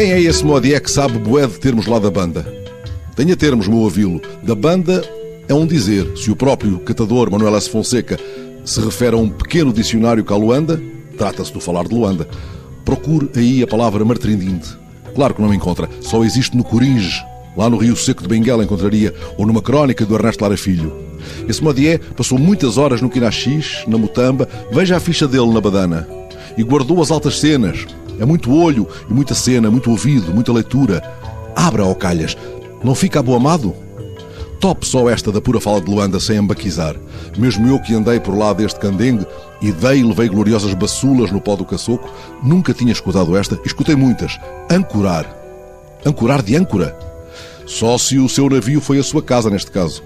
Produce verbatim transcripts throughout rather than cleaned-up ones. Quem é esse Modié que sabe bué de termos lá da banda? Tenha termos, meu avilo. Da banda é um dizer. Se o próprio catador Manuel S. Fonseca se refere a um pequeno dicionário Caluanda, trata-se do falar de Luanda. Procure aí a palavra Martrindinde. Claro que não encontra. Só existe no Coringe. Lá no Rio Seco de Benguela encontraria, ou numa crónica do Ernesto Lara Filho. Esse Modié passou muitas horas no Quinaxix, na Mutamba, veja a ficha dele na Badana. E guardou as altas cenas. É muito olho e muita cena, muito ouvido, muita leitura. Abra, ó Calhas, não fica aboamado? Top só esta da pura fala de Luanda sem embaquizar. Mesmo eu que andei por lá deste candengue e dei e levei gloriosas baçulas no pó do Caçoco, nunca tinha escutado esta, e escutei muitas. Ancorar. Ancorar de âncora? Só se o seu navio foi a sua casa, neste caso.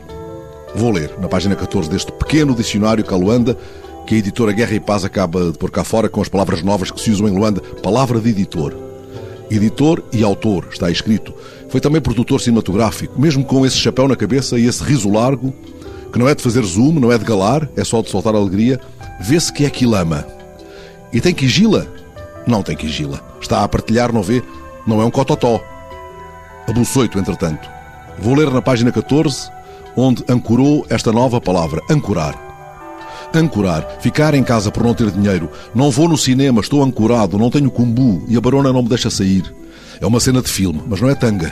Vou ler, na página catorze deste pequeno dicionário Caluanda, que a editora Guerra e Paz acaba de pôr cá fora com as palavras novas que se usam em Luanda. Palavra de editor. Editor e autor, está escrito. Foi também produtor cinematográfico, mesmo com esse chapéu na cabeça e esse riso largo, que não é de fazer zoom, não é de galar, é só de soltar alegria. Vê-se que é quilama. E tem quigila? Não tem quigila. Está a partilhar, não vê? Não é um cototó. Abuçoito, entretanto. Vou ler na página catorze, onde ancorou esta nova palavra, ancorar. Ancorar, ficar em casa por não ter dinheiro. Não vou no cinema, estou ancorado, não tenho cumbu e a barona não me deixa sair. É uma cena de filme, mas não é tanga.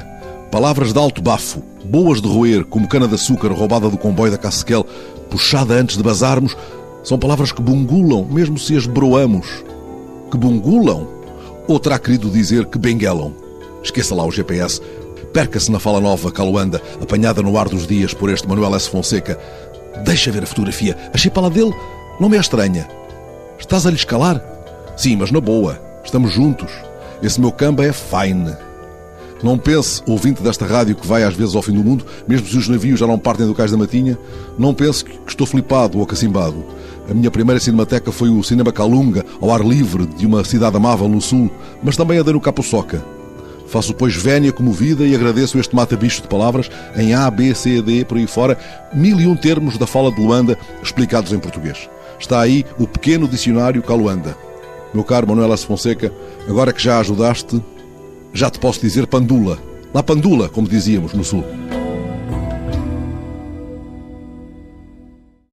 Palavras de alto bafo, boas de roer, como cana de açúcar roubada do comboio da Cassequel, puxada antes de bazarmos, são palavras que bungulam, mesmo se as broamos. Que bungulam? Ou terá querido dizer que benguelam? Esqueça lá o G P S. Perca-se na fala nova Caluanda, apanhada no ar dos dias por este Manuel S. Fonseca. Deixa ver a fotografia. A chipala dele não me é estranha. Estás a lhe escalar? Sim, mas na boa. Estamos juntos. Esse meu camba é fine. Não pense, ouvinte desta rádio que vai às vezes ao fim do mundo, mesmo se os navios já não partem do Cais da Matinha, não pense que estou flipado ou cacimbado. A minha primeira cinemateca foi o Cinema Calunga, ao ar livre, de uma cidade amável no sul, mas também andei no Capoçoca. Faço, pois, vénia comovida e agradeço este mata-bicho de palavras em A, B, C, D, por aí fora, mil e um termos da fala de Luanda explicados em português. Está aí o pequeno dicionário Caluanda. Meu caro Manuel S. Fonseca, agora que já ajudaste, já te posso dizer pandula. Lá pandula, como dizíamos no sul.